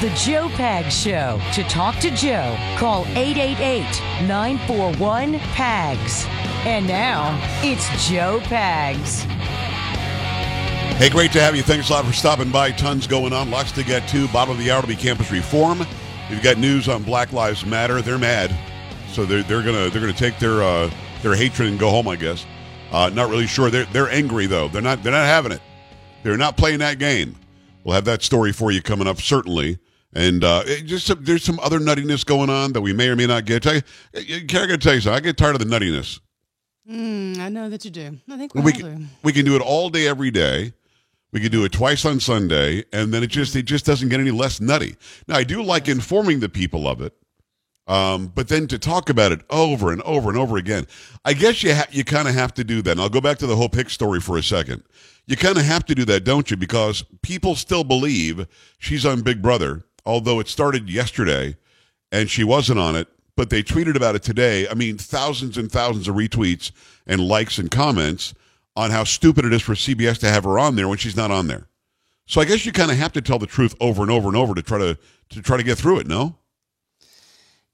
The Joe Pags Show. To talk to Joe, call 888-941-PAGS. And now, it's Joe Pags. Hey, great to have you. Thanks a lot for stopping by. Tons going on. Lots to get to. Bottom of the hour will be Campus Reform. We've got news on Black Lives Matter. They're mad. So they're gonna take their hatred and go home, I guess. Not really sure. They're angry though. They're not having it. They're not playing that game. We'll have that story for you coming up, certainly. And there's some other nuttiness going on that we may or may not get. I gotta tell you something. I get tired of the nuttiness. I know that you do. I think we all do. We can do it all day, every day. We can do it twice on Sunday, and then it just doesn't get any less nutty. Now, I do like informing the people of it, but then to talk about it over and over and over again, I guess you kind of have to do that. And I'll go back to the whole pick story for a second. You kind of have to do that, don't you? Because people still believe she's on Big Brother, although it started yesterday and she wasn't on it, but they tweeted about it today. I mean, thousands and thousands of retweets and likes and comments on how stupid it is for CBS to have her on there when she's not on there. So I guess you kind of have to tell the truth over and over and over to try to get through it, no?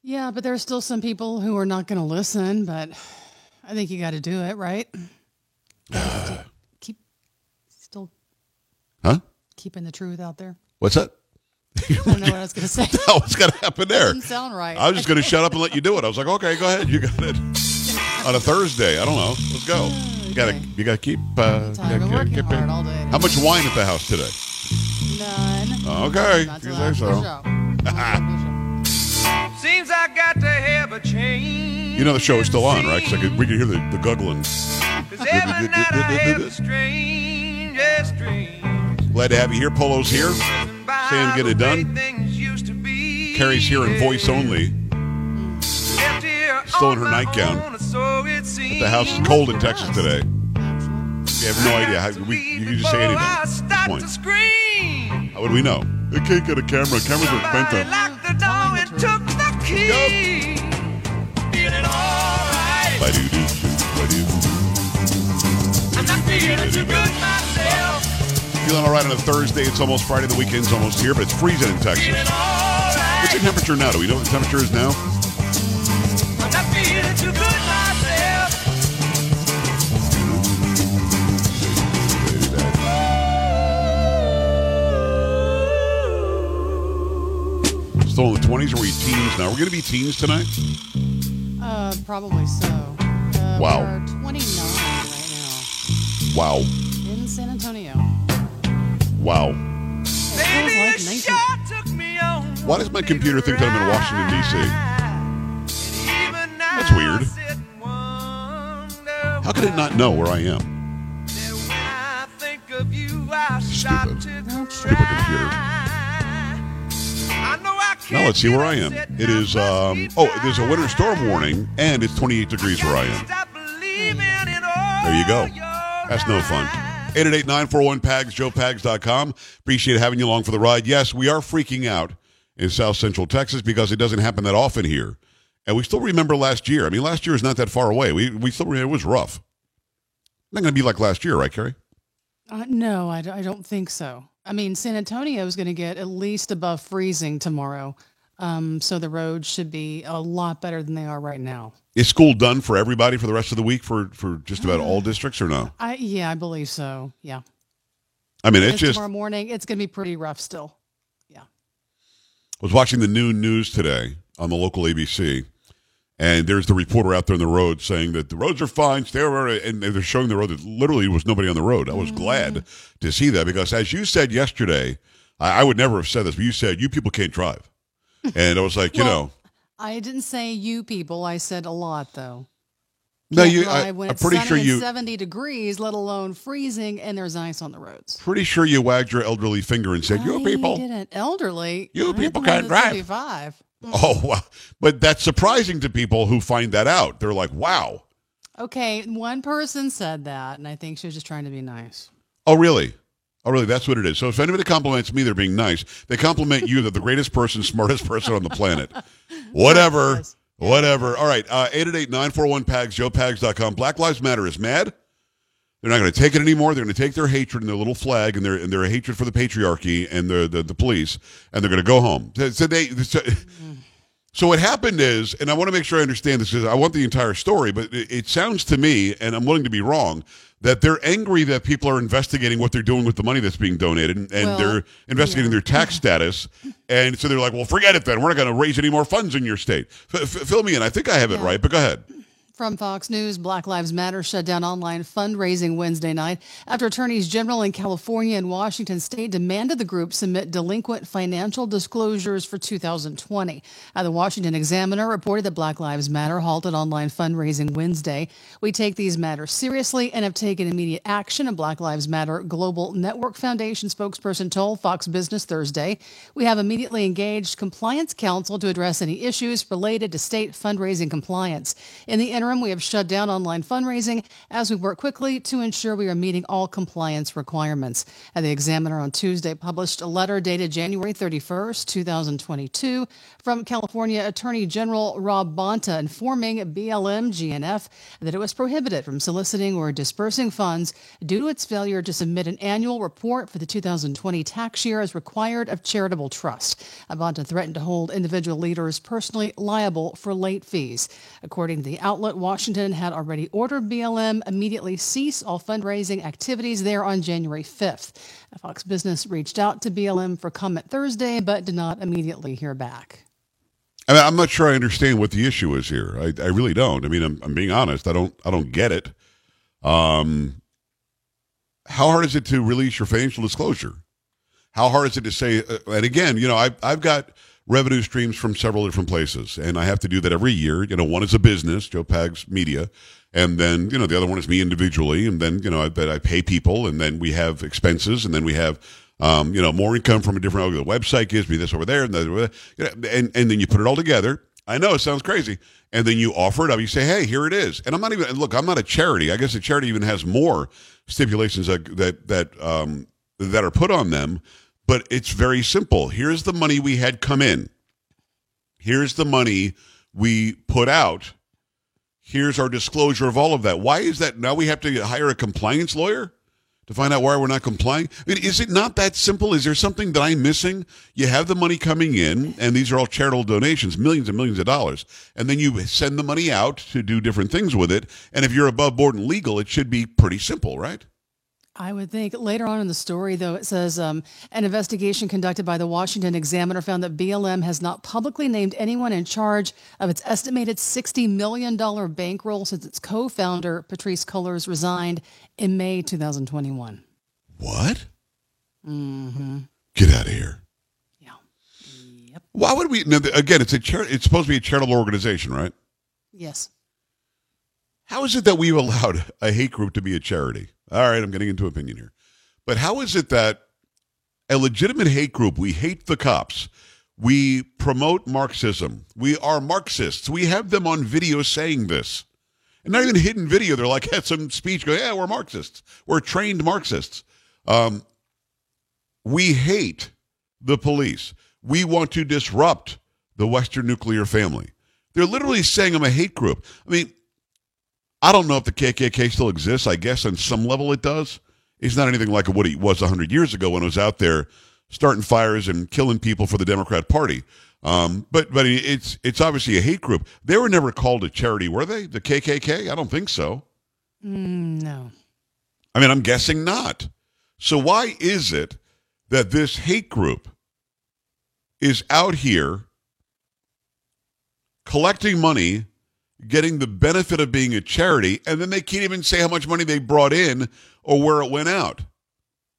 Yeah, but there are still some people who are not going to listen, but I think you got to do it, right? Keeping the truth out there. What's that? I don't know what I was going to say. What's going to happen there? That didn't sound right. I was just going to shut up and let you do it. I was like, okay, go ahead. You got it. On a Thursday. I don't know. Let's go. Okay. You gotta keep... I'm tired of working hard all day. How much wine at the house today? None. Okay. Not you say so. Seems I got to have a change. You know the show is still on, right? Because we can hear the guggling. Because every night I have a strangest dream. Glad to have you here. Polo's here. Sam, get it done. Carrie's here in voice only. Still in her nightgown. But the house is cold in Texas today. You have no idea. You can just say anything at this point. How would we know? They can't get a camera. Cameras are expensive. I'm not feeling too good myself. Feeling all right on a Thursday. It's almost Friday. The weekend's almost here, but it's freezing in Texas. Right. What's the temperature now? Do we know what the temperature is now? I'm not feeling too good myself. Still in the 20s? Or are we teens now? We're going to be teens tonight? Probably so. Wow. We're 29 right now. Wow. In San Antonio. Wow. Why does my computer think that I'm in Washington, D.C.? That's weird. How could it not know where I am? Stupid computer. Now let's see where I am. It is, there's a winter storm warning, and it's 28 degrees where I am. There you go. That's no fun. 888-941-PAGS, JoePags.com. Appreciate having you along for the ride. Yes, we are freaking out in South Central Texas because it doesn't happen that often here. And we still remember last year. I mean, last year is not that far away. We still remember it was rough. Not going to be like last year, right, Carrie? No, I don't think so. I mean, San Antonio is going to get at least above freezing tomorrow. So the roads should be a lot better than they are right now. Is school done for everybody for the rest of the week for just about all districts or no? I believe so. Yeah. I mean, it's just tomorrow morning. It's going to be pretty rough still. Yeah. I was watching the noon news today on the local ABC, and there's the reporter out there on the road saying that the roads are fine. Stay over, and they're showing the road. That literally was nobody on the road. I was glad to see that because, as you said yesterday, I would never have said this, but you said you people can't drive, and I was like, you know. I didn't say you people. I said a lot, though. No, you. When it's I'm pretty sure you 70 degrees, let alone freezing, and there's ice on the roads. Pretty sure you wagged your elderly finger and said, "You people, didn't elderly. You people can't drive." 55. Oh, wow. But that's surprising to people who find that out. They're like, "Wow." Okay, one person said that, and I think she was just trying to be nice. Oh, really? Oh, really? That's what it is. So if anybody compliments me, they're being nice. They compliment you. They're the greatest person, smartest person on the planet. Whatever. Whatever. All right. 888-941-PAGS, JoePags.com. Black Lives Matter is mad. They're not going to take it anymore. They're going to take their hatred and their little flag and their hatred for the patriarchy and the police, and they're going to go home. So what happened is, and I want to make sure I understand this, is I want the entire story, but it sounds to me, and I'm willing to be wrong, that they're angry that people are investigating what they're doing with the money that's being donated, and they're investigating their tax status. And so they're like, well, forget it then. We're not going to raise any more funds in your state. Fill me in. I think I have it right, but go ahead. From Fox News, Black Lives Matter shut down online fundraising Wednesday night after attorneys general in California and Washington state demanded the group submit delinquent financial disclosures for 2020. The Washington Examiner reported that Black Lives Matter halted online fundraising Wednesday. We take these matters seriously and have taken immediate action, a Black Lives Matter Global Network Foundation spokesperson told Fox Business Thursday. We have immediately engaged compliance counsel to address any issues related to state fundraising compliance. In the interim, we have shut down online fundraising as we work quickly to ensure we are meeting all compliance requirements. And the Examiner on Tuesday published a letter dated January 31st, 2022 from California Attorney General Rob Bonta informing BLM-GNF that it was prohibited from soliciting or dispersing funds due to its failure to submit an annual report for the 2020 tax year as required of charitable trust. Bonta threatened to hold individual leaders personally liable for late fees. According to the outlet, Washington had already ordered BLM immediately cease all fundraising activities there on January 5th. Fox Business reached out to BLM for comment Thursday, but did not immediately hear back. I mean, I'm not sure I understand what the issue is here. I really don't. I mean, I'm being honest. I don't get it. How hard is it to release your financial disclosure? How hard is it to say? And again, you know, I've got revenue streams from several different places, and I have to do that every year. You know, one is a business, Joe Pags Media, and then, you know, the other one is me individually, and then, you know, I pay people, and then we have expenses, and then we have, you know, more income from a different, the website gives me this over there, and that, you know, and then you put it all together. I know it sounds crazy, and then you offer it up. You say, hey, here it is. And I'm not a charity. I guess a charity even has more stipulations that are put on them. But it's very simple. Here's the money we had come in. Here's the money we put out. Here's our disclosure of all of that. Why is that now we have to hire a compliance lawyer to find out why we're not complying? I mean, is it not that simple? Is there something that I'm missing? You have the money coming in, and these are all charitable donations, millions and millions of dollars. And then you send the money out to do different things with it. And if you're above board and legal, it should be pretty simple, right? I would think. Later on in the story, though, it says an investigation conducted by the Washington Examiner found that BLM has not publicly named anyone in charge of its estimated $60 million bankroll since its co-founder, Patrisse Khan-Cullors, resigned in May 2021. What? Mm-hmm. Get out of here. Yeah. Yep. Why would we? Now, again, it's supposed to be a charitable organization, right? Yes. How is it that we've allowed a hate group to be a charity? All right, I'm getting into opinion here. But how is it that a legitimate hate group, we hate the cops, we promote Marxism, we are Marxists, we have them on video saying this. And not even hidden video, they're like at some speech going, yeah, we're Marxists. We're trained Marxists. We hate the police. We want to disrupt the Western nuclear family. They're literally saying I'm a hate group. I mean, I don't know if the KKK still exists. I guess on some level it does. It's not anything like what it was 100 years ago when it was out there starting fires and killing people for the Democrat Party. But it's obviously a hate group. They were never called a charity, were they? The KKK? I don't think so. No. I mean, I'm guessing not. So why is it that this hate group is out here collecting money, getting the benefit of being a charity, and then they can't even say how much money they brought in or where it went out?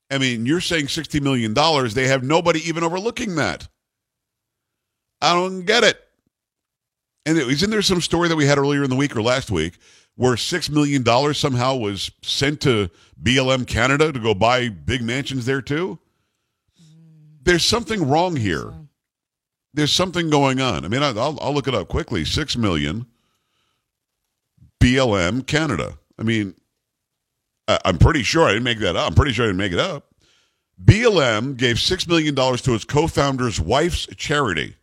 I mean, you're saying $60 million. They have nobody even overlooking that. I don't get it. And isn't there some story that we had earlier in the week or last week where $6 million somehow was sent to BLM Canada to go buy big mansions there too? There's something wrong here. There's something going on. I mean, I'll look it up quickly. 6 million BLM Canada. I mean, I'm pretty sure I didn't make that up. I'm pretty sure I didn't make it up. BLM gave $6 million to its co-founder's wife's charity.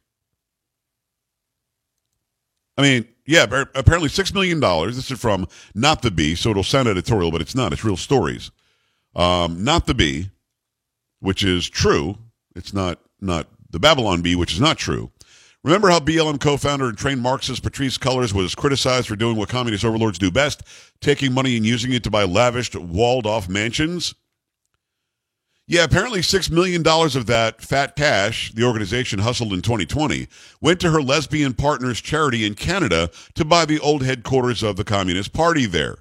I mean, yeah, apparently $6 million. This is from Not The Bee, so it'll sound editorial, but it's not. It's real stories. Not The Bee, which is true. It's not the Babylon Bee, which is not true. Remember how BLM co-founder and trained Marxist Patrisse Khan-Cullors was criticized for doing what communist overlords do best, taking money and using it to buy lavished, walled-off mansions? Yeah, apparently $6 million of that fat cash the organization hustled in 2020 went to her lesbian partner's charity in Canada to buy the old headquarters of the Communist Party there.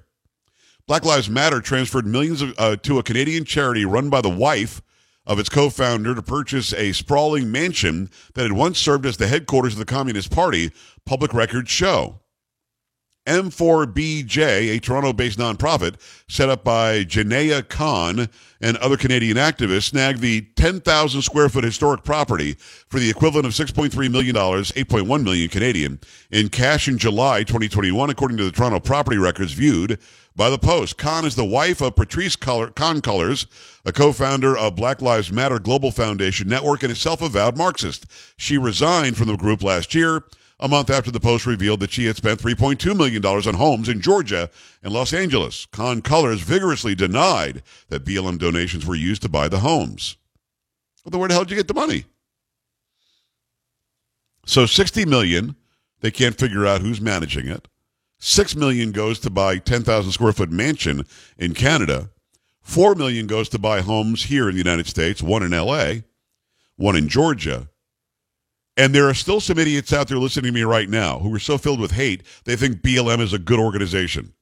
Black Lives Matter transferred millions to a Canadian charity run by the wife of its co-founder to purchase a sprawling mansion that had once served as the headquarters of the Communist Party, public records show. M4BJ, a Toronto-based nonprofit set up by Janaya Khan and other Canadian activists, snagged the 10,000-square-foot historic property for the equivalent of $6.3 million, 8.1 million Canadian, in cash in July 2021, according to the Toronto property records viewed by the Post. Khan is the wife of Patrisse Khan-Cullors, a co-founder of Black Lives Matter Global Foundation Network and a self-avowed Marxist. She resigned from the group last year, a month after the Post revealed that she had spent $3.2 million on homes in Georgia and Los Angeles. Khan-Cullors vigorously denied that BLM donations were used to buy the homes. Well, where the hell did you get the money? So $60 million, they can't figure out who's managing it. $6 million goes to buy 10,000-square-foot mansion in Canada. $4 million goes to buy homes here in the United States, one in L.A., one in Georgia. And there are still some idiots out there listening to me right now who are so filled with hate, they think BLM is a good organization.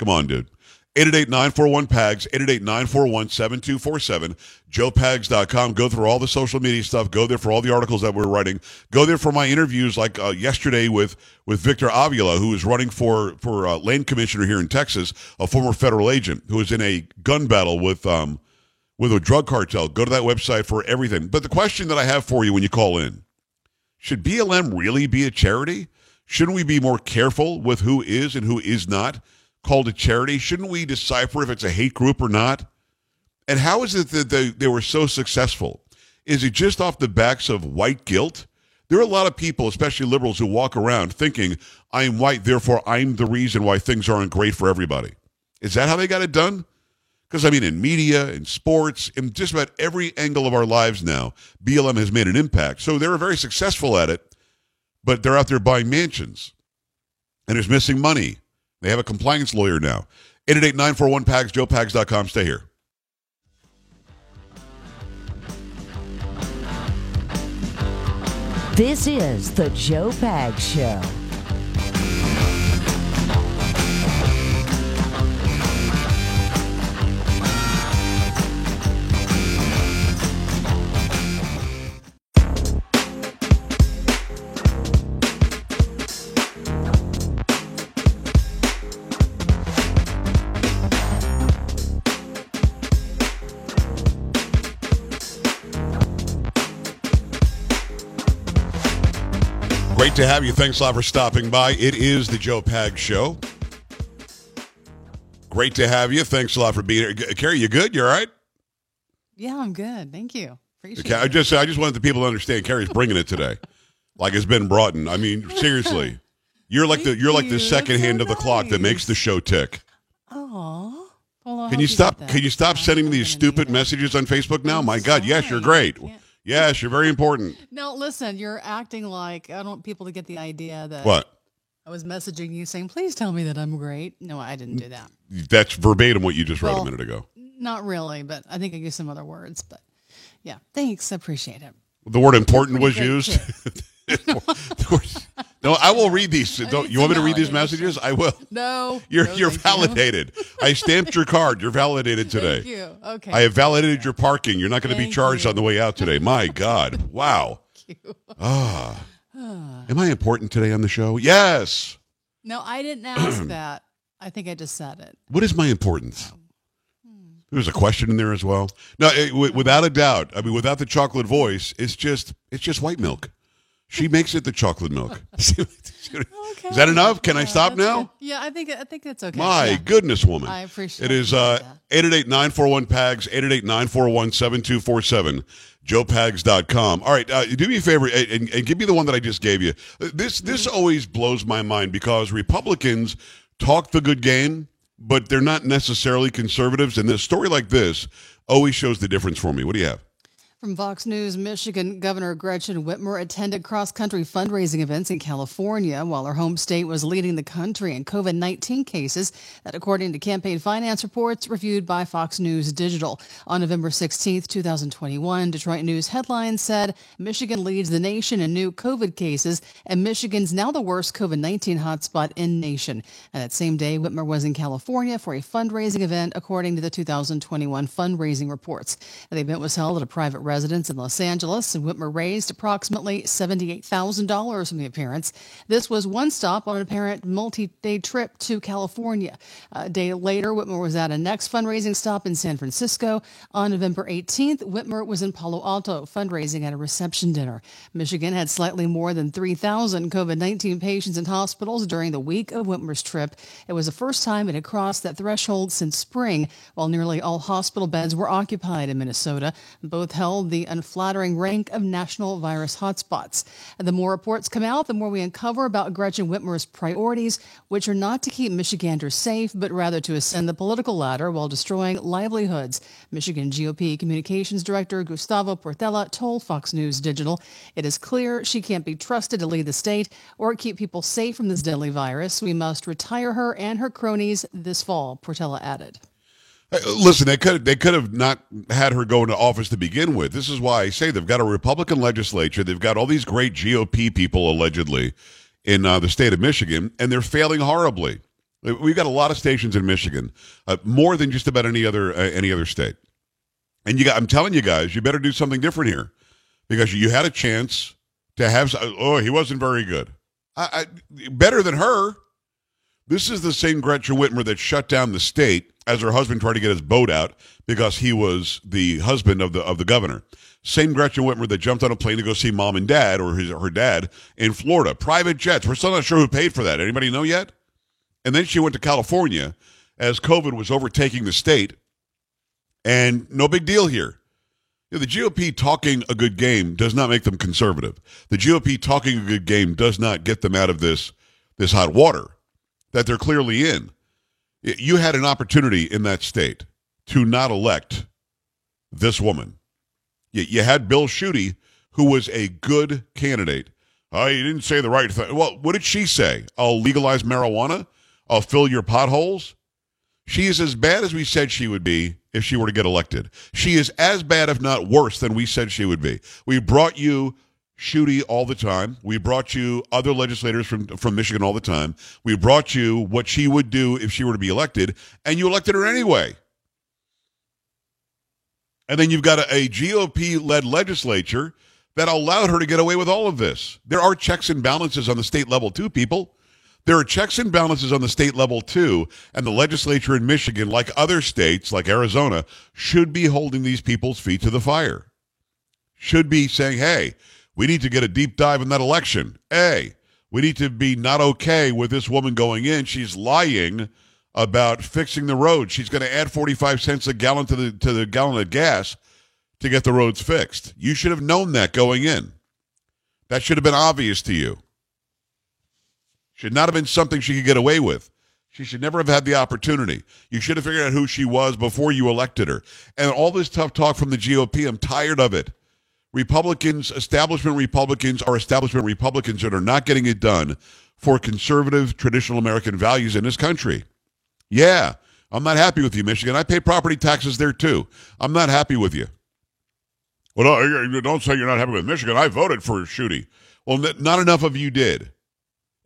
Come on, dude. 888-941-PAGS, 888-941-7247, JoePags.com. Go through all the social media stuff. Go there for all the articles that we're writing. Go there for my interviews like yesterday with Victor Avila, who is running for land commissioner here in Texas, a former federal agent who is in a gun battle with a drug cartel. Go to that website for everything. But the question that I have for you when you call in, should BLM really be a charity? Shouldn't we be more careful with who is and who is not called a charity? Shouldn't we decipher if it's a hate group or not? And how is it that they were so successful? Is it just off the backs of white guilt? There are a lot of people, especially liberals, who walk around thinking, I am white, therefore I'm the reason why things aren't great for everybody. Is that how they got it done? Because, I mean, in media, in sports, in just about every angle of our lives now, BLM has made an impact. So they were very successful at it, but they're out there buying mansions. And there's missing money. They have a compliance lawyer now. 888-941-PAGS, JoePags.com. Stay here. This is the Joe Pags Show. Great to have you. Thanks a lot for stopping by. It is the Joe Pags Show. Great to have you. Thanks a lot for being here. Carrie, you good? You all right? Yeah, I'm good. Thank you. Appreciate it. I just wanted the people to understand Carrie's bringing it today, like it's been brought in. I mean, seriously, you're like the second hand of the clock that makes the show tick. Oh, well, can you stop? Can you stop sending these stupid messages on Facebook now? My God, yes, you're great. Yes, you're very important. No, listen, you're acting like I don't want people to get the idea that what? I was messaging you saying, please tell me that I'm great. No, I didn't do that. That's verbatim what you just wrote a minute ago. Not really, but I think I used some other words. But yeah, thanks. I appreciate it. The word important was used. No, I will read these. You want me to read these messages? I will. No. You're validated. You. I stamped your card. You're validated today. Thank you. Okay. I have validated your parking. You're not going to be charged on the way out today. My God. Wow. Thank you. Am I important today on the show? Yes. No, I didn't ask that. I think I just said it. What is my importance? There's a question in there as well. No, without a doubt. I mean, without the chocolate voice, it's just white milk. She makes it the chocolate milk. Okay. Is that enough? Can I stop now? Good. Yeah, I think that's okay. My goodness, woman. I appreciate it. It is 888-941-PAGS, 888-941-7247, JoePags.com. All right, do me a favor and give me the one that I just gave you. This always blows my mind because Republicans talk the good game, but they're not necessarily conservatives. And a story like this always shows the difference for me. What do you have? From Fox News, Michigan Governor Gretchen Whitmer attended cross-country fundraising events in California while her home state was leading the country in COVID-19 cases that, according to campaign finance reports reviewed by Fox News Digital. On November 16, 2021, Detroit News headlines said, Michigan leads the nation in new COVID cases, and Michigan's now the worst COVID-19 hotspot in nation. And that same day, Whitmer was in California for a fundraising event, according to the 2021 fundraising reports. The event was held at a private residents in Los Angeles, and Whitmer raised approximately $78,000 from the appearance. This was one stop on an apparent multi-day trip to California. A day later, Whitmer was at a next fundraising stop in San Francisco. On November 18th, Whitmer was in Palo Alto fundraising at a reception dinner. Michigan had slightly more than 3,000 COVID-19 patients in hospitals during the week of Whitmer's trip. It was the first time it had crossed that threshold since spring, while nearly all hospital beds were occupied in Minnesota. Both held the unflattering rank of national virus hotspots. And the more reports come out, the more we uncover about Gretchen Whitmer's priorities, which are not to keep Michiganders safe, but rather to ascend the political ladder while destroying livelihoods. Michigan GOP Communications Director Gustavo Portela told Fox News Digital, it is clear she can't be trusted to lead the state or keep people safe from this deadly virus. We must retire her and her cronies this fall, Portela added. Listen, they could have not had her go into office to begin with. This is why I say they've got a Republican legislature. They've got all these great GOP people, allegedly, in the state of Michigan, and they're failing horribly. We've got a lot of stations in Michigan, more than just about any other state. And I'm telling you guys, you better do something different here, because you had a chance to have. Oh, he wasn't very good. Better than her. This is the same Gretchen Whitmer that shut down the state as her husband tried to get his boat out because he was the husband of the governor. Same Gretchen Whitmer that jumped on a plane to go see mom and dad or her dad in Florida. Private jets. We're still not sure who paid for that. Anybody know yet? And then she went to California as COVID was overtaking the state. And no big deal here. You know, the GOP talking a good game does not make them conservative. The GOP talking a good game does not get them out of this hot water that they're clearly in. You had an opportunity in that state to not elect this woman. You had Bill Schuette, who was a good candidate. Oh, you didn't say the right thing. Well, what did she say? I'll legalize marijuana. I'll fill your potholes. She is as bad as we said she would be if she were to get elected. She is as bad, if not worse, than we said she would be. We brought you Schuette all the time. We brought you other legislators from Michigan all the time. We brought you what she would do if she were to be elected, and you elected her anyway. And then you've got a GOP-led legislature that allowed her to get away with all of this. There are checks and balances on the state level, too, people. There are checks and balances on the state level, too, and the legislature in Michigan, like other states, like Arizona, should be holding these people's feet to the fire. Should be saying, hey, we need to get a deep dive in that election. A, we need to be not okay with this woman going in. She's lying about fixing the road. She's going to add 45 cents a gallon to the gallon of gas to get the roads fixed. You should have known that going in. That should have been obvious to you. Should not have been something she could get away with. She should never have had the opportunity. You should have figured out who she was before you elected her. And all this tough talk from the GOP, I'm tired of it. Republicans, establishment Republicans, are establishment Republicans that are not getting it done for conservative, traditional American values in this country. Yeah, I'm not happy with you, Michigan. I pay property taxes there, too. I'm not happy with you. Well, don't say you're not happy with Michigan. I voted for Schuette. Well, not enough of you did.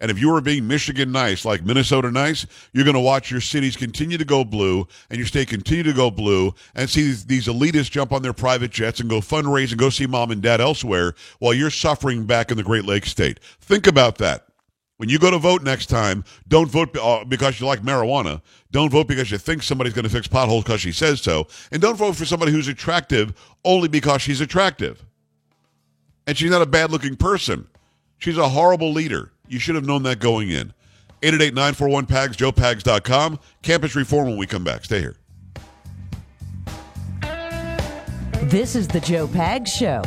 And if you were being Michigan nice, like Minnesota nice, you're going to watch your cities continue to go blue and your state continue to go blue and see these elitists jump on their private jets and go fundraise and go see mom and dad elsewhere while you're suffering back in the Great Lakes state. Think about that. When you go to vote next time, don't vote because you like marijuana. Don't vote because you think somebody's going to fix potholes because she says so. And don't vote for somebody who's attractive only because she's attractive. And she's not a bad-looking person. She's a horrible leader. You should have known that going in. 888-941-PAGS, JoePags.com. Campus Reform when we come back. Stay here. This is the Joe Pags Show.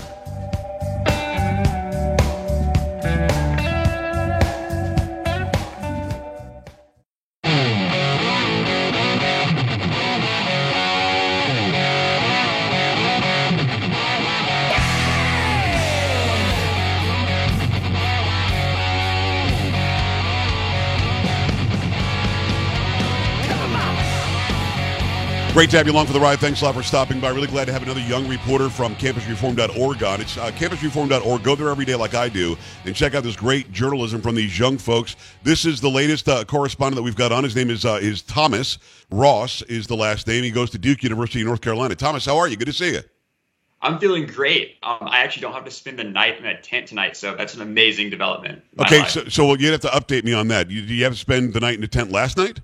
Great to have you along for the ride. Thanks a lot for stopping by. Really glad to have another young reporter from CampusReform.org on. It's CampusReform.org. Go there every day like I do and check out this great journalism from these young folks. This is the latest correspondent that we've got on. His name is Thomas Ross is the last name. He goes to Duke University in North Carolina. Thomas, how are you? Good to see you. I'm feeling great. I actually don't have to spend the night in a tent tonight, so that's an amazing development. Okay, so you'd have to update me on that. Do you have to spend the night in a tent last night?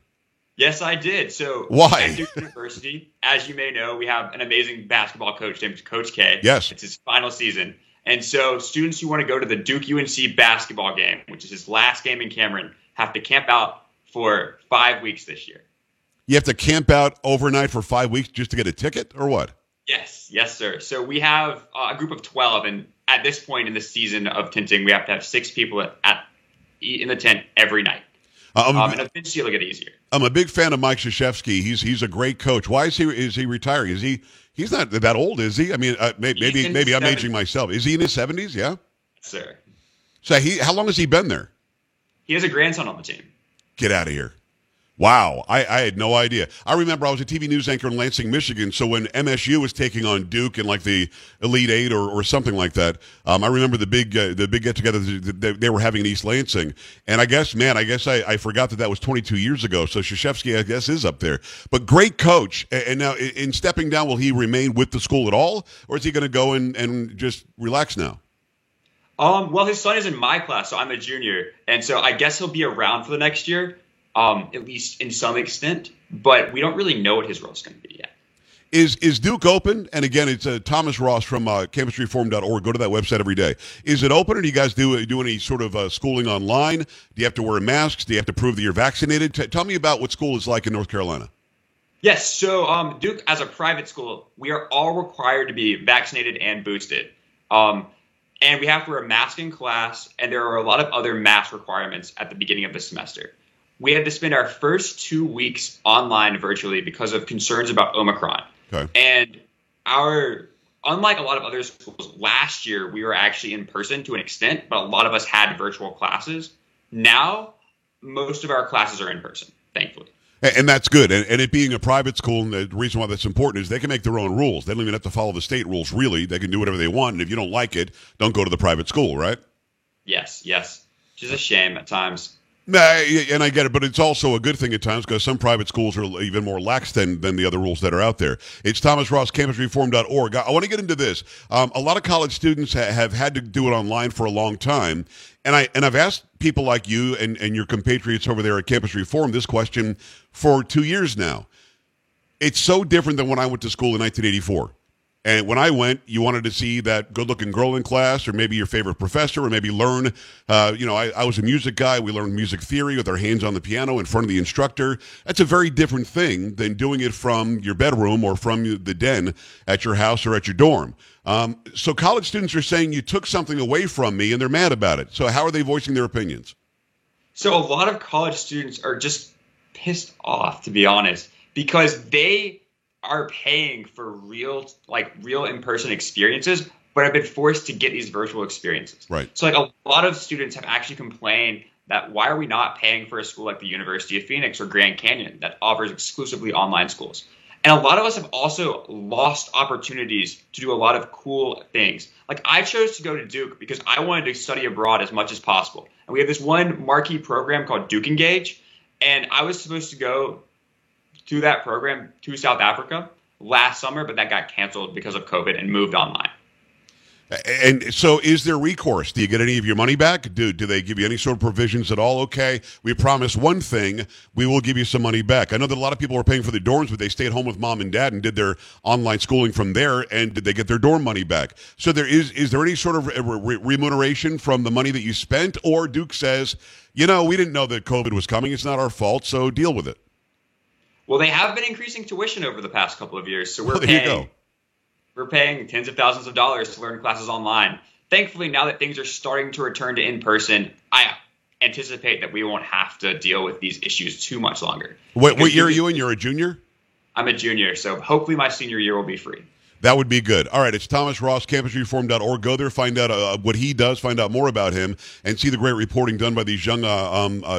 Yes, I did. So why? At Duke University, as you may know, we have an amazing basketball coach named Coach K. Yes. It's his final season. And so students who want to go to the Duke UNC basketball game, which is his last game in Cameron, have to camp out for 5 weeks this year. You have to camp out overnight for 5 weeks just to get a ticket or what? Yes. Yes, sir. So we have a group of 12. And at this point in the season of tenting, we have to have 6 people in the tent every night. And eventually it'll get easier. I'm a big fan of Mike Krzyzewski. He's a great coach. Why is he retiring? He's not that old, is he? I mean, maybe I'm aging myself. Is he in his 70s? Yeah, sir. So how long has he been there? He has a grandson on the team. Get out of here! Wow, I had no idea. I remember I was a TV news anchor in Lansing, Michigan. So when MSU was taking on Duke in like the Elite Eight or something like that, I remember the big get together they were having in East Lansing. And I forgot that was 22 years ago. So Krzyzewski, I guess, is up there. But great coach. And now in stepping down, will he remain with the school at all, or is he going to go and just relax now? Well, his son is in my class, so I'm a junior, and so I guess he'll be around for the next year. At least in some extent, but we don't really know what his role is going to be yet. Is Duke open? And again, it's Thomas Ross from CampusReform.org. Go to that website every day. Is it open, or do you guys do any sort of schooling online? Do you have to wear masks? Do you have to prove that you're vaccinated? Tell me about what school is like in North Carolina. Yes, so Duke, as a private school, we are all required to be vaccinated and boosted. And we have to wear a mask in class, and there are a lot of other mask requirements at the beginning of the semester. We had to spend our first 2 weeks online virtually because of concerns about Omicron. Okay. And unlike a lot of other schools, last year we were actually in person to an extent, but a lot of us had virtual classes. Now, most of our classes are in person, thankfully. And that's good. And it being a private school, and the reason why that's important is they can make their own rules. They don't even have to follow the state rules, really. They can do whatever they want. And if you don't like it, don't go to the private school, right? Yes. Which is a shame at times. And I get it, but it's also a good thing at times because some private schools are even more lax than the other rules that are out there. It's Thomas Ross, CampusReform.org. I want to get into this. A lot of college students have had to do it online for a long time, and I've asked people like you and your compatriots over there at Campus Reform this question for 2 years now. It's so different than when I went to school in 1984. And when I went, you wanted to see that good-looking girl in class or maybe your favorite professor or maybe learn, I was a music guy. We learned music theory with our hands on the piano in front of the instructor. That's a very different thing than doing it from your bedroom or from the den at your house or at your dorm. So college students are saying you took something away from me and they're mad about it. So how are they voicing their opinions? So a lot of college students are just pissed off, to be honest, because they are paying for real in-person experiences, but have been forced to get these virtual experiences. Right. So a lot of students have actually complained that why are we not paying for a school like the University of Phoenix or Grand Canyon that offers exclusively online schools? And a lot of us have also lost opportunities to do a lot of cool things. Like I chose to go to Duke because I wanted to study abroad as much as possible. And we have this one marquee program called Duke Engage, and I was supposed to go to that program to South Africa last summer, but that got canceled because of COVID and moved online. And so is there recourse? Do you get any of your money back? Do they give you any sort of provisions at all? Okay, we promise one thing, we will give you some money back. I know that a lot of people were paying for the dorms, but they stayed home with mom and dad and did their online schooling from there, and did they get their dorm money back? So there is there any sort of remuneration from the money that you spent? Or Duke says, you know, we didn't know that COVID was coming. It's not our fault, so deal with it. Well, they have been increasing tuition over the past couple of years, so We're paying tens of thousands of dollars to learn classes online. Thankfully, now that things are starting to return to in-person, I anticipate that we won't have to deal with these issues too much longer. What year are you in? You're a junior? I'm a junior, so hopefully my senior year will be free. That would be good. All right, it's Thomas Ross, campusreform.org. Go there, find out what he does, find out more about him, and see the great reporting done by these young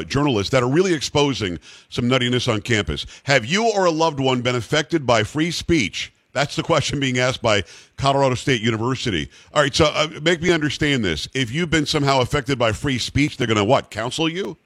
journalists that are really exposing some nuttiness on campus. Have you or a loved one been affected by free speech? That's the question being asked by Colorado State University. All right, so make me understand this. If you've been somehow affected by free speech, they're going to what, counsel you?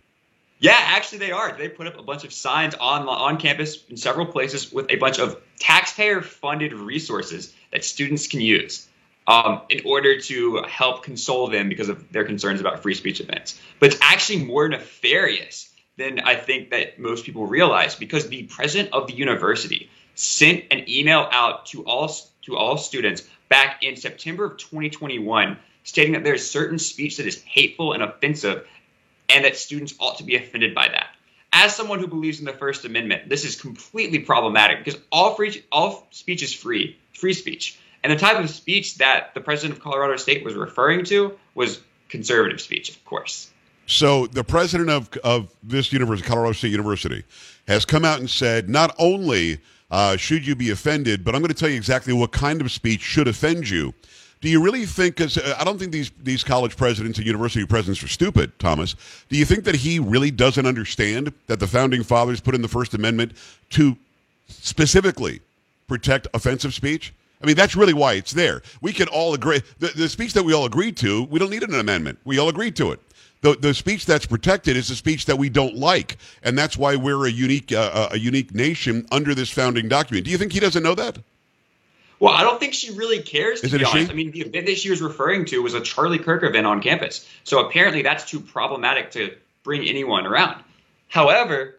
Yeah, actually they are. They put up a bunch of signs on campus in several places with a bunch of taxpayer-funded resources that students can use in order to help console them because of their concerns about free speech events. But it's actually more nefarious than I think that most people realize, because the president of the university sent an email out to all students back in September of 2021 stating that there is certain speech that is hateful and offensive and that students ought to be offended by that. As someone who believes in the First Amendment, this is completely problematic because all speech is free speech. And the type of speech that the president of Colorado State was referring to was conservative speech, of course. So the president of this university, Colorado State University, has come out and said not only should you be offended, but I'm going to tell you exactly what kind of speech should offend you. Do you really think, because I don't think these college presidents and university presidents are stupid, Thomas, do you think that he really doesn't understand that the founding fathers put in the First Amendment to specifically protect offensive speech? I mean, that's really why it's there. We can all agree. The speech that we all agreed to, we don't need an amendment. We all agreed to it. The speech that's protected is the speech that we don't like, and that's why we're a unique nation under this founding document. Do you think he doesn't know that? Well, I don't think she really cares, to be honest. I mean, the event that she was referring to was a Charlie Kirk event on campus, so apparently that's too problematic to bring anyone around. However,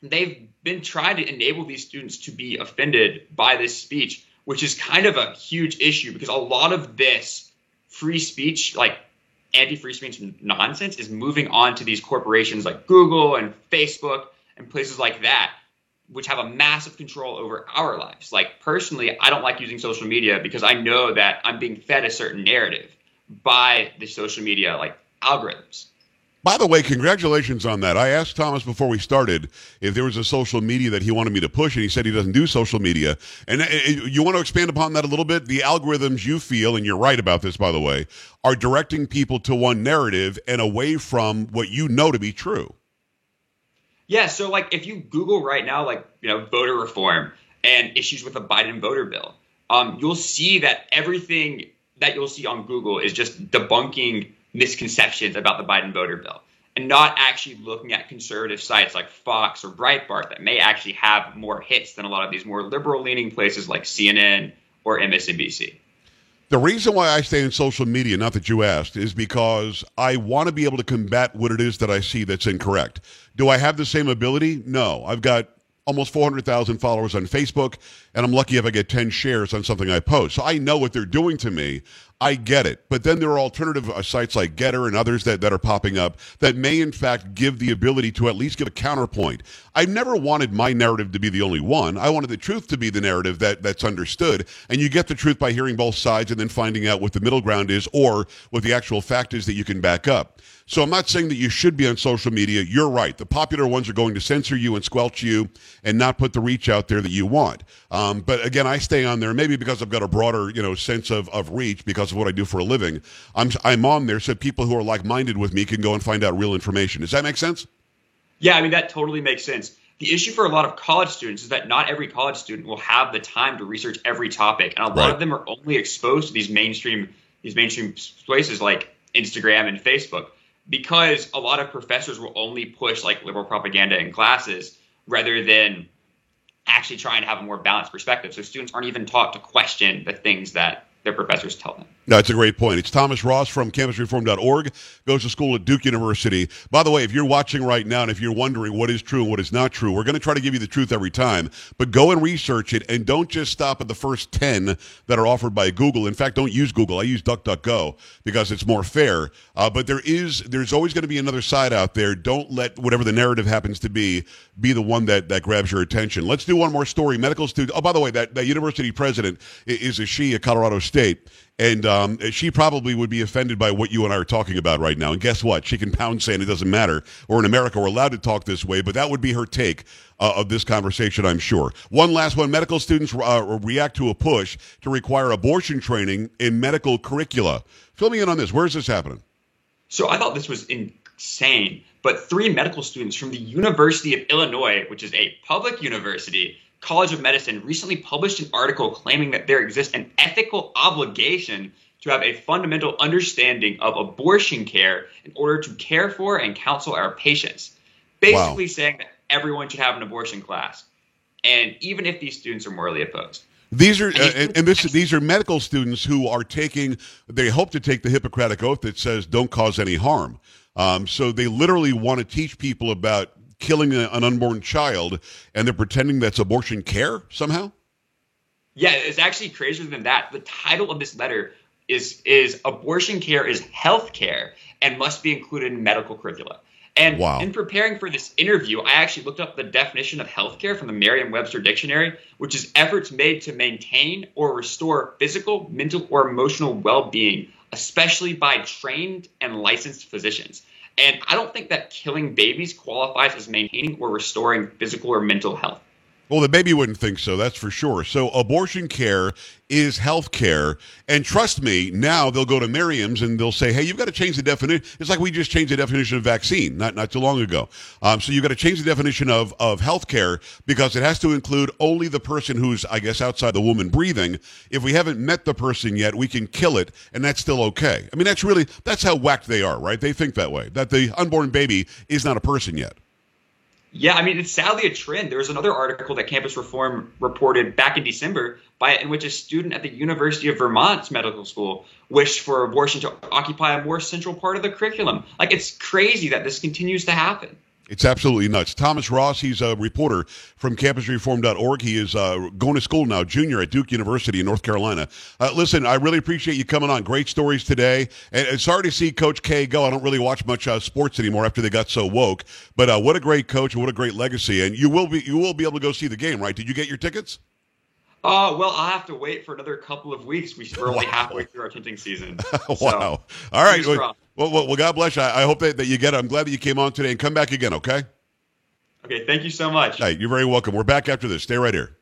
they've been trying to enable these students to be offended by this speech, which is kind of a huge issue because a lot of this free speech, like anti-free speech nonsense, is moving on to these corporations like Google and Facebook and places like that, which have a massive control over our lives. Like, personally, I don't like using social media because I know that I'm being fed a certain narrative by the social media, like, algorithms. By the way, congratulations on that. I asked Thomas before we started if there was a social media that he wanted me to push, and he said he doesn't do social media. And you want to expand upon that a little bit? The algorithms, you feel, and you're right about this, by the way, are directing people to one narrative and away from what you know to be true. Yeah, so, like, if you Google right now, like, you know, voter reform and issues with the Biden voter bill, you'll see that everything that you'll see on Google is just debunking misconceptions about the Biden voter bill and not actually looking at conservative sites like Fox or Breitbart that may actually have more hits than a lot of these more liberal-leaning places like CNN or MSNBC. The reason why I stay in social media, not that you asked, is because I want to be able to combat what it is that I see that's incorrect. Do I have the same ability? No. I've got almost 400,000 followers on Facebook, and I'm lucky if I get 10 shares on something I post. So I know what they're doing to me. I get it. But then there are alternative sites like Gettr and others that are popping up that may, in fact, give the ability to at least give a counterpoint. I've never wanted my narrative to be the only one. I wanted the truth to be the narrative that's understood. And you get the truth by hearing both sides and then finding out what the middle ground is or what the actual fact is that you can back up. So I'm not saying that you should be on social media. You're right. The popular ones are going to censor you and squelch you and not put the reach out there that you want. But again, I stay on there maybe because I've got a broader, sense of reach because of what I do for a living. I'm on there so people who are like-minded with me can go and find out real information. Does that make sense? Yeah, I mean, that totally makes sense. The issue for a lot of college students is that not every college student will have the time to research every topic. And a lot of them are only exposed to these mainstream places like Instagram and Facebook, because a lot of professors will only push like liberal propaganda in classes rather than actually trying to have a more balanced perspective. So students aren't even taught to question the things that their professors tell them. No, that's a great point. It's Thomas Ross from campusreform.org, goes to school at Duke University. By the way, if you're watching right now and if you're wondering what is true and what is not true, we're going to try to give you the truth every time, but go and research it and don't just stop at the first 10 that are offered by Google. In fact, don't use Google. I use DuckDuckGo because it's more fair. But there's always going to be another side out there. Don't let whatever the narrative happens to be the one that grabs your attention. Let's do one more story. Medical student. Oh, by the way, that university president is a she at Colorado State. And she probably would be offended by what you and I are talking about right now. And guess what? She can pound sand. It doesn't matter. Or in America, we're allowed to talk this way. But that would be her take of this conversation, I'm sure. One last one. Medical students react to a push to require abortion training in medical curricula. Fill me in on this. Where is this happening? So I thought this was insane. But 3 medical students from the University of Illinois, which is a public university, College of Medicine recently published an article claiming that there exists an ethical obligation to have a fundamental understanding of abortion care in order to care for and counsel our patients, basically saying that everyone should have an abortion class, and even if these students are morally opposed. These are these are medical students who are they hope to take the Hippocratic Oath that says don't cause any harm. So they literally want to teach people about killing an unborn child, and they're pretending that's abortion care somehow? Yeah, it's actually crazier than that. The title of this letter is Abortion Care is Health Care and Must Be Included in Medical Curricula. And in preparing for this interview, I actually looked up the definition of healthcare from the Merriam-Webster Dictionary, which is efforts made to maintain or restore physical, mental, or emotional well-being, especially by trained and licensed physicians. And I don't think that killing babies qualifies as maintaining or restoring physical or mental health. Well, the baby wouldn't think so, that's for sure. So abortion care is health care. And trust me, now they'll go to Merriam's and they'll say, hey, you've got to change the definition. It's like we just changed the definition of vaccine not too long ago. So you've got to change the definition of health care because it has to include only the person who's, I guess, outside the woman breathing. If we haven't met the person yet, we can kill it, and that's still okay. I mean, that's how whacked they are, right? They think that way, that the unborn baby is not a person yet. Yeah, I mean, it's sadly a trend. There was another article that Campus Reform reported back in December in which a student at the University of Vermont's medical school wished for abortion to occupy a more central part of the curriculum. Like, it's crazy that this continues to happen. It's absolutely nuts. Thomas Ross, he's a reporter from campusreform.org. He is going to school now, junior at Duke University in North Carolina. Listen, I really appreciate you coming on. Great stories today. And sorry to see Coach K go. I don't really watch much sports anymore after they got so woke. But what a great coach and what a great legacy. And you will be able to go see the game, right? Did you get your tickets? Well, I'll have to wait for another couple of weeks. We're only halfway through our hunting season. All right. Well, God bless you. I hope that you get it. I'm glad that you came on today, and come back again, okay? Okay, thank you so much. All right, you're very welcome. We're back after this. Stay right here.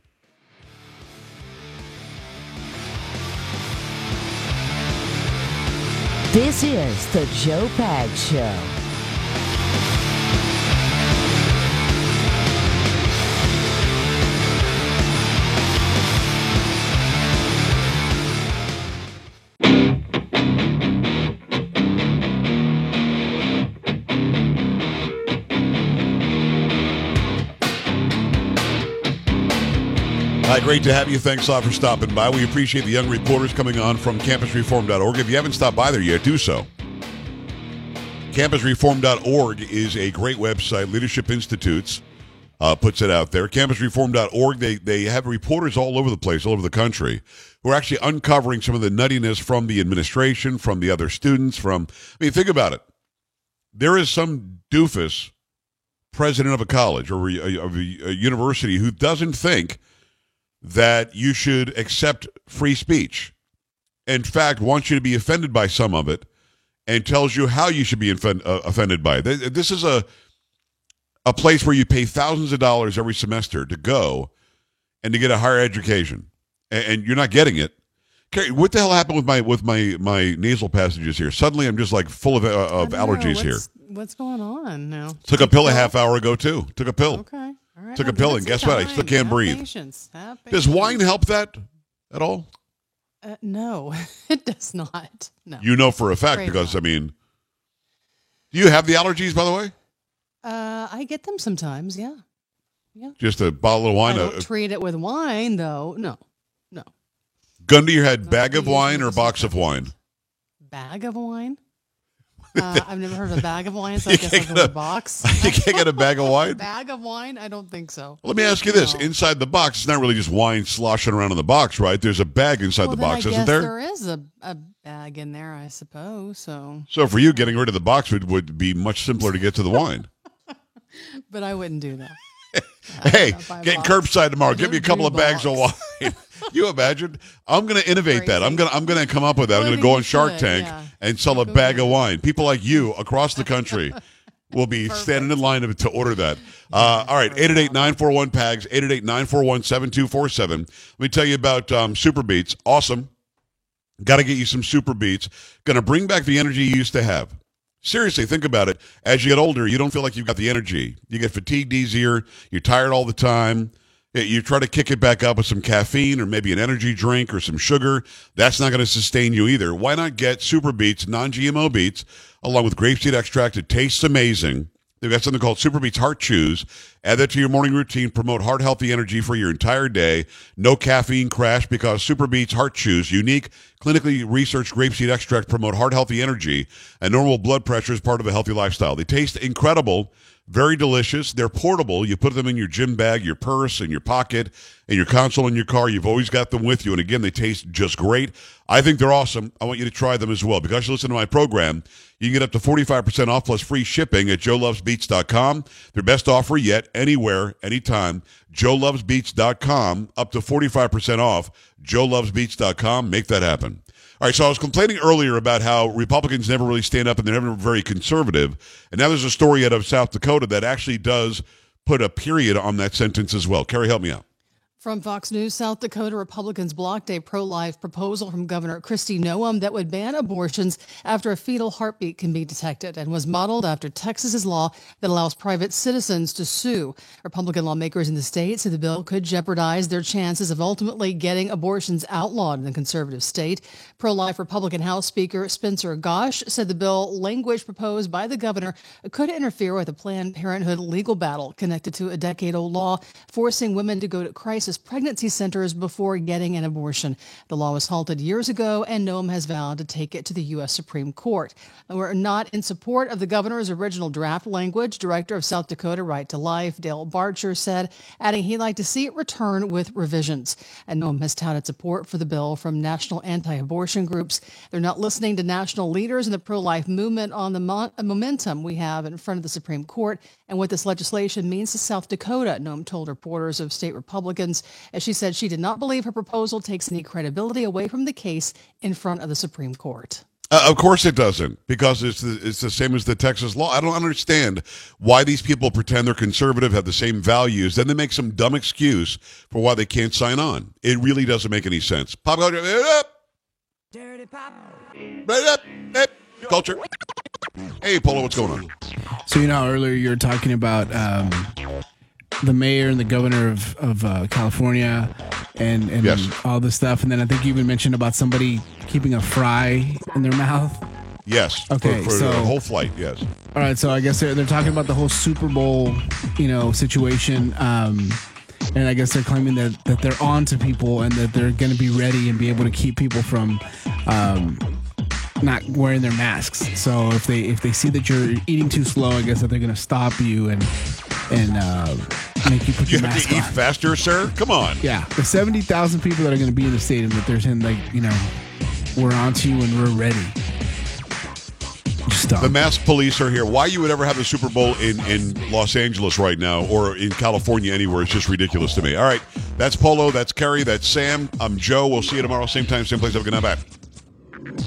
This is the Joe Pags Show. Hi, great to have you. Thanks a lot for stopping by. We appreciate the young reporters coming on from campusreform.org. If you haven't stopped by there yet, do so. Campusreform.org is a great website. Leadership Institutes puts it out there. Campusreform.org, they have reporters all over the place, all over the country, who are actually uncovering some of the nuttiness from the administration, from the other students, think about it. There is some doofus president of a college or a university who doesn't think that you should accept free speech. In fact, wants you to be offended by some of it and tells you how you should be offended by it. This is a place where you pay thousands of dollars every semester to go and to get a higher education, and you're not getting it. Carrie, what the hell happened with my nasal passages here? Suddenly I'm just like full of allergies here. What's going on now? Took a pill a half hour ago too. Took a pill. Okay. Right, took a pill, and guess what? I still can't breathe. Patience. Does wine help that at all? No, it does not. No. You know for a fact do you have the allergies, by the way? I get them sometimes, yeah. Just a bottle of wine. I don't treat it with wine, though. No. Gun to your head, bag of wine or box of wine? Bag of wine? I've never heard of a bag of wine, so I guess I'll go with a box. You can't get a bag of wine? Bag of wine? I don't think so. Let me ask you this. No. Inside the box, it's not really just wine sloshing around in the box, right? There's a bag inside the box, isn't there? There is a bag in there, I suppose. So for you, getting rid of the box would be much simpler to get to the wine. But I wouldn't do that. Hey, getting curbside tomorrow. Give me a couple of bags of wine. You imagine? I'm going to innovate that. I'm going to come up with that. I'm going to go on Shark Tank and sell a bag of wine. People like you across the country will be standing in line to order that. All right, 888-941-PAGS, 888-941-7247. Let me tell you about Super Beats. Awesome. Got to get you some Super Beats. Going to bring back the energy you used to have. Seriously, think about it. As you get older, you don't feel like you've got the energy. You get fatigued easier. You're tired all the time. You try to kick it back up with some caffeine or maybe an energy drink or some sugar. That's not going to sustain you either. Why not get Super Beats, non-GMO beets, along with grapeseed extract? It tastes amazing. They've got something called Super Beats Heart Chews. Add that to your morning routine. Promote heart-healthy energy for your entire day. No caffeine crash because Super Beats Heart Chews, unique, clinically researched grapeseed extract, promote heart-healthy energy and normal blood pressure as part of a healthy lifestyle. They taste incredible. Very delicious. They're portable. You put them in your gym bag, your purse, and your pocket, and your console in your car. You've always got them with you. And again, they taste just great. I think they're awesome. I want you to try them as well. Because you listen to my program, you can get up to 45% off plus free shipping at JoeLovesBeats.com. Their best offer yet, anywhere, anytime. JoeLovesBeats.com, up to 45% off. JoeLovesBeats.com. Make that happen. All right, so I was complaining earlier about how Republicans never really stand up and they're never very conservative. And now there's a story out of South Dakota that actually does put a period on that sentence as well. Carrie, help me out. From Fox News, South Dakota Republicans blocked a pro-life proposal from Governor Kristi Noem that would ban abortions after a fetal heartbeat can be detected and was modeled after Texas's law that allows private citizens to sue. Republican lawmakers in the state said the bill could jeopardize their chances of ultimately getting abortions outlawed in the conservative state. Pro-life Republican House Speaker Spencer Gaush said the bill language proposed by the governor could interfere with a Planned Parenthood legal battle connected to a decade-old law forcing women to go to crisis pregnancy centers before getting an abortion. The law was halted years ago, and Noem has vowed to take it to the U.S. Supreme Court. We're not in support of the governor's original draft language, Director of South Dakota Right to Life Dale Barcher said, adding he'd like to see it return with revisions. And Noem has touted support for the bill from national anti-abortion groups. They're not listening to national leaders in the pro-life movement on the momentum we have in front of the Supreme Court and what this legislation means to South Dakota, Noem told reporters of state Republicans. As she said, she did not believe her proposal takes any credibility away from the case in front of the Supreme Court. Of course it doesn't, because it's the same as the Texas law. I don't understand why these people pretend they're conservative, have the same values, then they make some dumb excuse for why they can't sign on. It really doesn't make any sense. Pop culture. Dirty pop. Culture. Hey, Polo, what's going on? So, earlier you were talking about the mayor and the governor of California and yes, all this stuff. And then I think you even mentioned about somebody keeping a fry in their mouth. Yes. Okay. For the whole flight. Yes. All right. So I guess they're talking about the whole Super Bowl, situation. And I guess they're claiming that they're on to people and that they're going to be ready and be able to keep people from, not wearing their masks. So if they see that you're eating too slow, I guess that they're going to stop you and make you put your mask on. You have to eat faster, sir? Come on. Yeah. The 70,000 people that are going to be in the stadium that they're saying, we're on to you and we're ready. Stop. The mask police are here. Why you would ever have a Super Bowl in Los Angeles right now or in California anywhere is just ridiculous to me. All right. That's Polo. That's Kerry. That's Sam. I'm Joe. We'll see you tomorrow. Same time, same place. Have a good night. Bye.